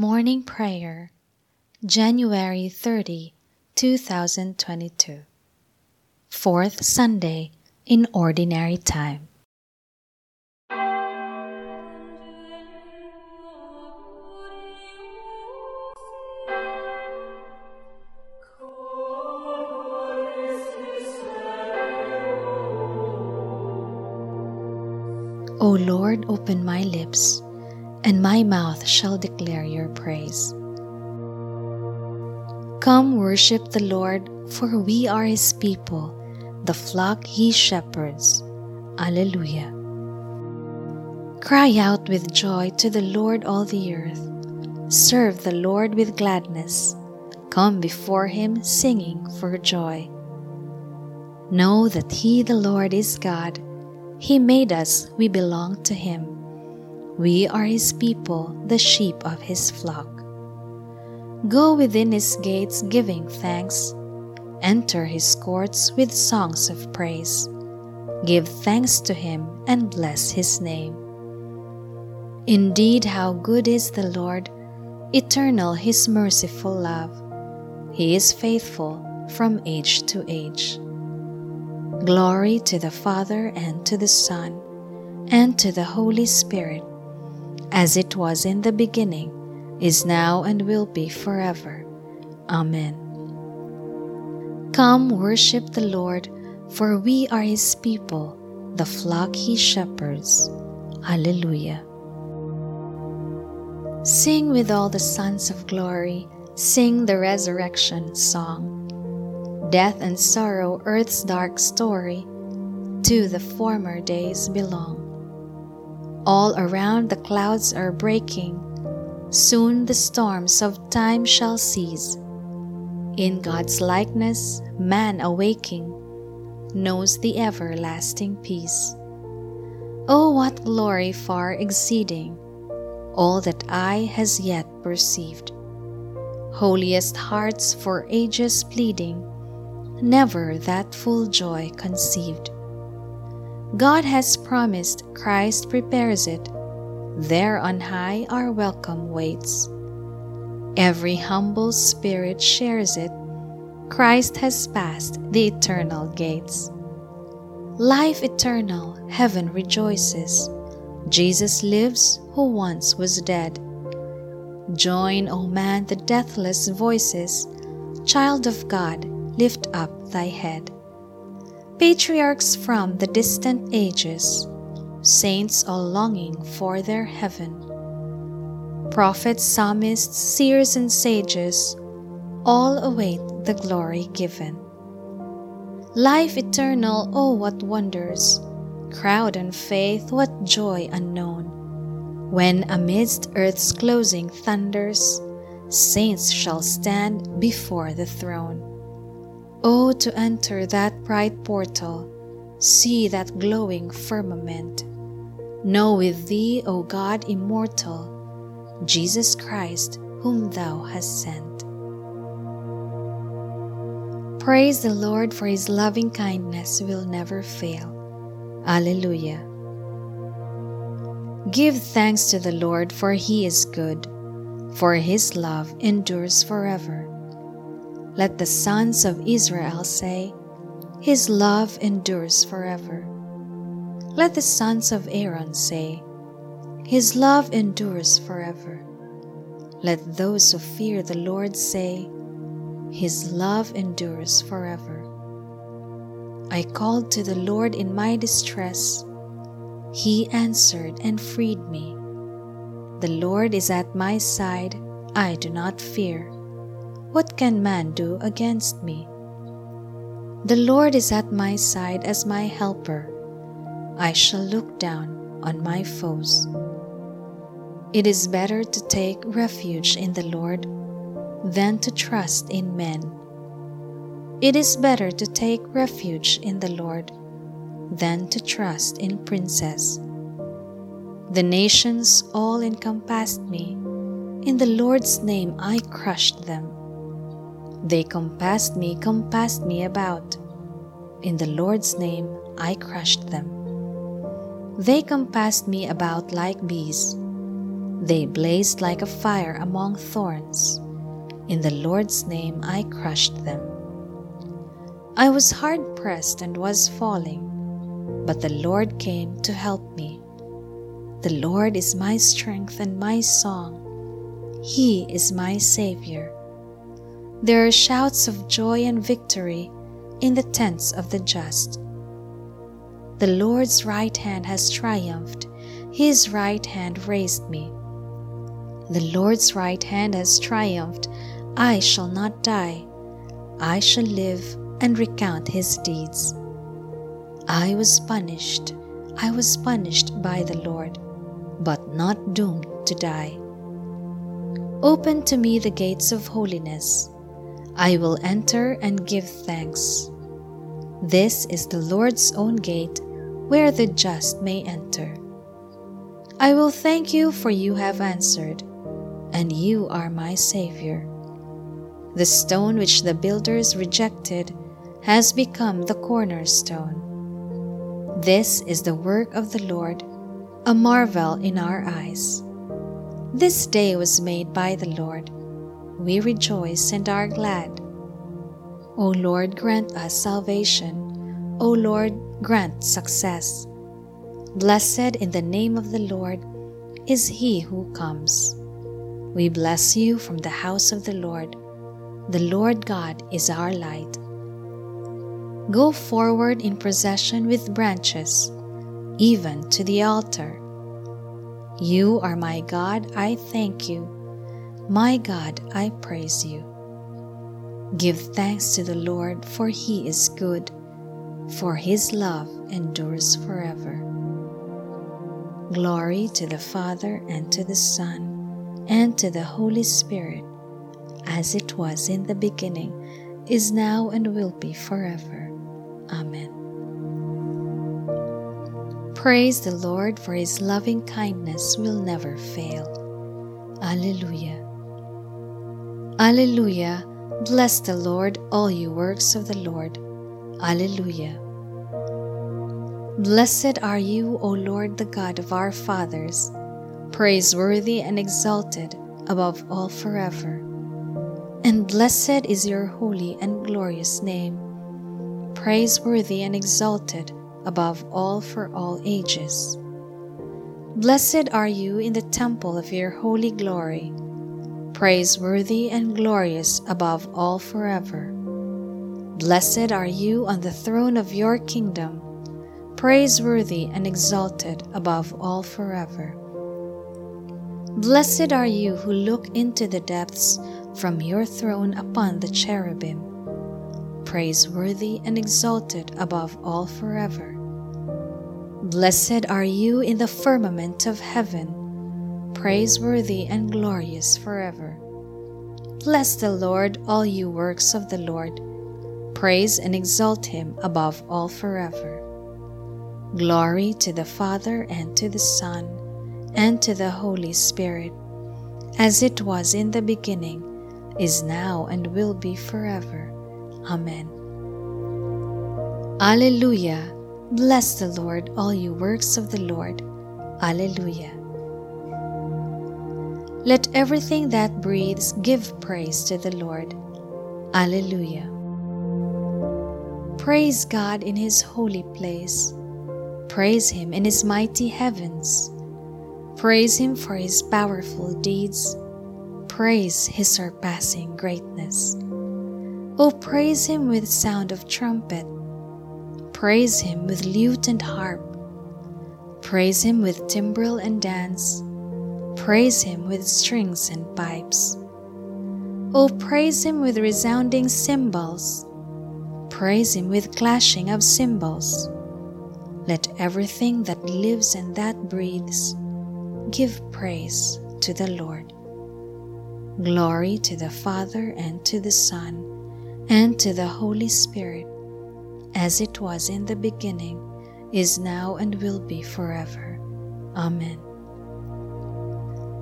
Morning Prayer, January 30, 2022. Fourth Sunday in Ordinary Time. O Lord, open my lips, and my mouth shall declare your praise. Come worship the Lord, for we are his people, the flock he shepherds. Alleluia. Cry out with joy to the Lord, all the earth. Serve the Lord with gladness. Come before him singing for joy. Know that he, the Lord, is God. He made us, we belong to him. We are his people, the sheep of his flock. Go within his gates giving thanks. Enter his courts with songs of praise. Give thanks to him and bless his name. Indeed, how good is the Lord, eternal his merciful love. He is faithful from age to age. Glory to the Father and to the Son and to the Holy Spirit, as it was in the beginning, is now, and will be forever. Amen. Come worship the Lord, for we are his people, the flock he shepherds. Alleluia. Sing with all the sons of glory, sing the resurrection song. Death and sorrow, earth's dark story, to the former days belong. All around the clouds are breaking, soon the storms of time shall cease. In God's likeness, man awaking, knows the everlasting peace. Oh, what glory far exceeding all that eye has yet perceived! Holiest hearts for ages pleading, never that full joy conceived. God has promised, Christ prepares it. There on high our welcome waits. Every humble spirit shares it. Christ has passed the eternal gates. Life eternal, heaven rejoices. Jesus lives, who once was dead. Join, O man, the deathless voices. Child of God, lift up thy head. Patriarchs from the distant ages, saints all longing for their heaven, prophets, psalmists, seers, and sages, all await the glory given. Life eternal, oh what wonders! Crowd on faith, what joy unknown! When amidst earth's closing thunders, saints shall stand before the throne. Oh, to enter that bright portal, see that glowing firmament. Know with thee, O God immortal, Jesus Christ, whom thou hast sent. Praise the Lord, for his loving kindness will never fail. Alleluia. Give thanks to the Lord, for he is good, for his love endures forever. Let the sons of Israel say, his love endures forever. Let the sons of Aaron say, his love endures forever. Let those who fear the Lord say, his love endures forever. I called to the Lord in my distress. He answered and freed me. The Lord is at my side, I do not fear. What can man do against me? The Lord is at my side as my helper. I shall look down on my foes. It is better to take refuge in the Lord than to trust in men. It is better to take refuge in the Lord than to trust in princes. The nations all encompassed me. In the Lord's name I crushed them. They compassed me about. In the Lord's name I crushed them. They compassed me about like bees. They blazed like a fire among thorns. In the Lord's name I crushed them. I was hard-pressed and was falling, but the Lord came to help me. The Lord is my strength and my song. He is my Savior. There are shouts of joy and victory in the tents of the just. The Lord's right hand has triumphed. His right hand raised me. The Lord's right hand has triumphed. I shall not die. I shall live and recount his deeds. I was punished by the Lord, but not doomed to die. Open to me the gates of holiness. I will enter and give thanks. This is the Lord's own gate, where the just may enter. I will thank you, for you have answered, and you are my Savior. The stone which the builders rejected has become the cornerstone. This is the work of the Lord, a marvel in our eyes. This day was made by the Lord. We rejoice and are glad. O Lord, grant us salvation. O Lord, grant success. Blessed in the name of the Lord is he who comes. We bless you from the house of the Lord. The Lord God is our light. Go forward in procession with branches, even to the altar. You are my God, I thank you. My God, I praise you. Give thanks to the Lord, for he is good, for his love endures forever. Glory to the Father, and to the Son, and to the Holy Spirit, as it was in the beginning, is now, and will be forever. Amen. Praise the Lord, for his loving kindness will never fail. Alleluia. Alleluia. Bless the Lord, all you works of the Lord. Alleluia. Blessed are you, O Lord, the God of our fathers, praiseworthy and exalted above all forever. And blessed is your holy and glorious name, praiseworthy and exalted above all for all ages. Blessed are you in the temple of your holy glory, praiseworthy and glorious above all forever. Blessed are you on the throne of your kingdom, praiseworthy and exalted above all forever. Blessed are you who look into the depths from your throne upon the cherubim, praiseworthy and exalted above all forever. Blessed are you in the firmament of heaven, praiseworthy and glorious forever. Bless the Lord, all you works of the Lord. Praise and exalt him above all forever. Glory to the Father, and to the Son, and to the Holy Spirit, as it was in the beginning, is now, and will be forever. Amen. Alleluia. Bless the Lord, all you works of the Lord. Alleluia. Let everything that breathes give praise to the Lord. Alleluia. Praise God in his holy place. Praise him in his mighty heavens. Praise him for his powerful deeds. Praise his surpassing greatness. Oh, praise him with sound of trumpet. Praise him with lute and harp. Praise him with timbrel and dance. Praise him with strings and pipes. Oh, praise him with resounding cymbals. Praise him with clashing of cymbals. Let everything that lives and that breathes give praise to the Lord. Glory to the Father, and to the Son, and to the Holy Spirit, as it was in the beginning, is now, and will be forever. Amen.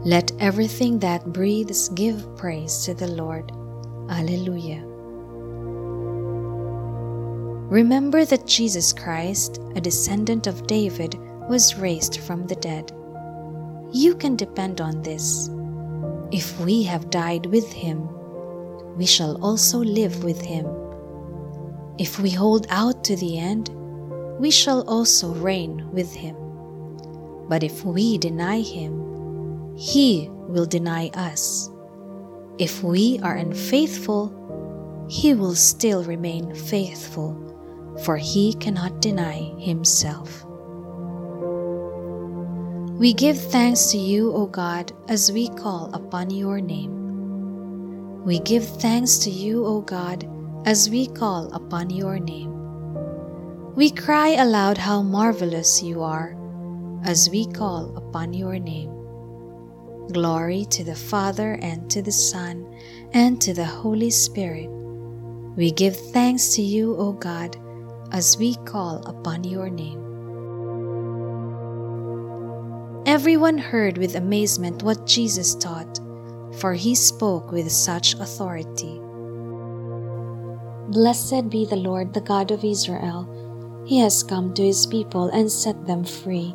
Let everything that breathes give praise to the Lord. Alleluia. Remember that Jesus Christ, a descendant of David, was raised from the dead. You can depend on this. If we have died with him, we shall also live with him. If we hold out to the end, we shall also reign with him. But if we deny him, he will deny us. If we are unfaithful, he will still remain faithful, for he cannot deny himself. We give thanks to you, O God, as we call upon your name. We give thanks to you, O God, as we call upon your name. We cry aloud how marvelous you are, as we call upon your name. Glory to the Father, and to the Son, and to the Holy Spirit. We give thanks to you, O God, as we call upon your name. Everyone heard with amazement what Jesus taught, for he spoke with such authority. Blessed be the Lord, the God of Israel. He has come to his people and set them free.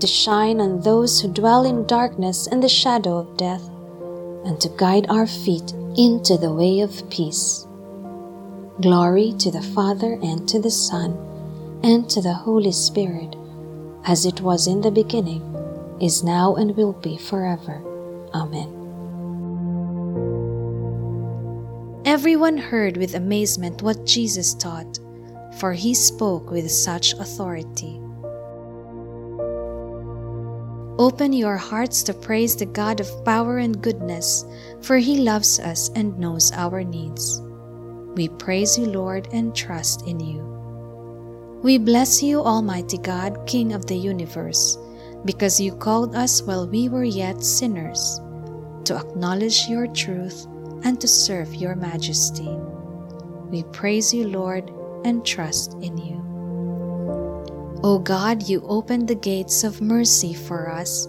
to shine on those who dwell in darkness and the shadow of death, and to guide our feet into the way of peace. Glory to the Father, and to the Son, and to the Holy Spirit, as it was in the beginning, is now, and will be forever. Amen. Everyone heard with amazement what Jesus taught, for he spoke with such authority. Open your hearts to praise the God of power and goodness, for he loves us and knows our needs. We praise you, Lord, and trust in you. We bless you, Almighty God, King of the universe, because you called us while we were yet sinners, to acknowledge your truth and to serve your majesty. We praise you, Lord, and trust in you. O God, you opened the gates of mercy for us.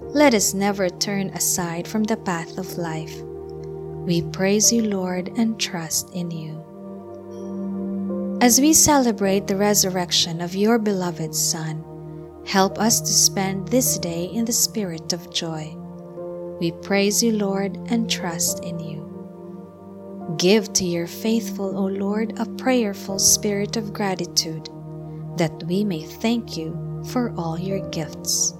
Let us never turn aside from the path of life. We praise you, Lord, and trust in you. As we celebrate the resurrection of your beloved Son, help us to spend this day in the spirit of joy. We praise you, Lord, and trust in you. Give to your faithful, O Lord, a prayerful spirit of gratitude, that we may thank you for all your gifts.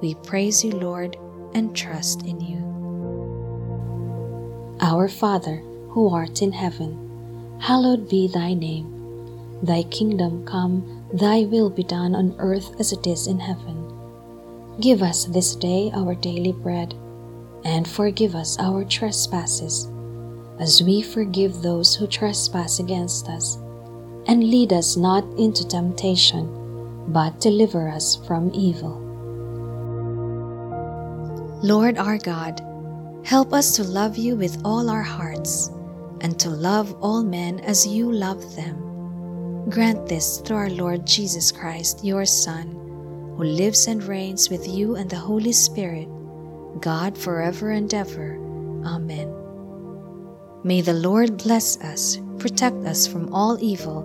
We praise you, Lord, and trust in you. Our Father, who art in heaven, hallowed be thy name. Thy kingdom come, thy will be done on earth as it is in heaven. Give us this day our daily bread, and forgive us our trespasses, as we forgive those who trespass against us. And lead us not into temptation, but deliver us from evil. Lord our God, help us to love you with all our hearts, and to love all men as you love them. Grant this through our Lord Jesus Christ, your Son, who lives and reigns with you and the Holy Spirit, God forever and ever. Amen. May the Lord bless us, protect us from all evil,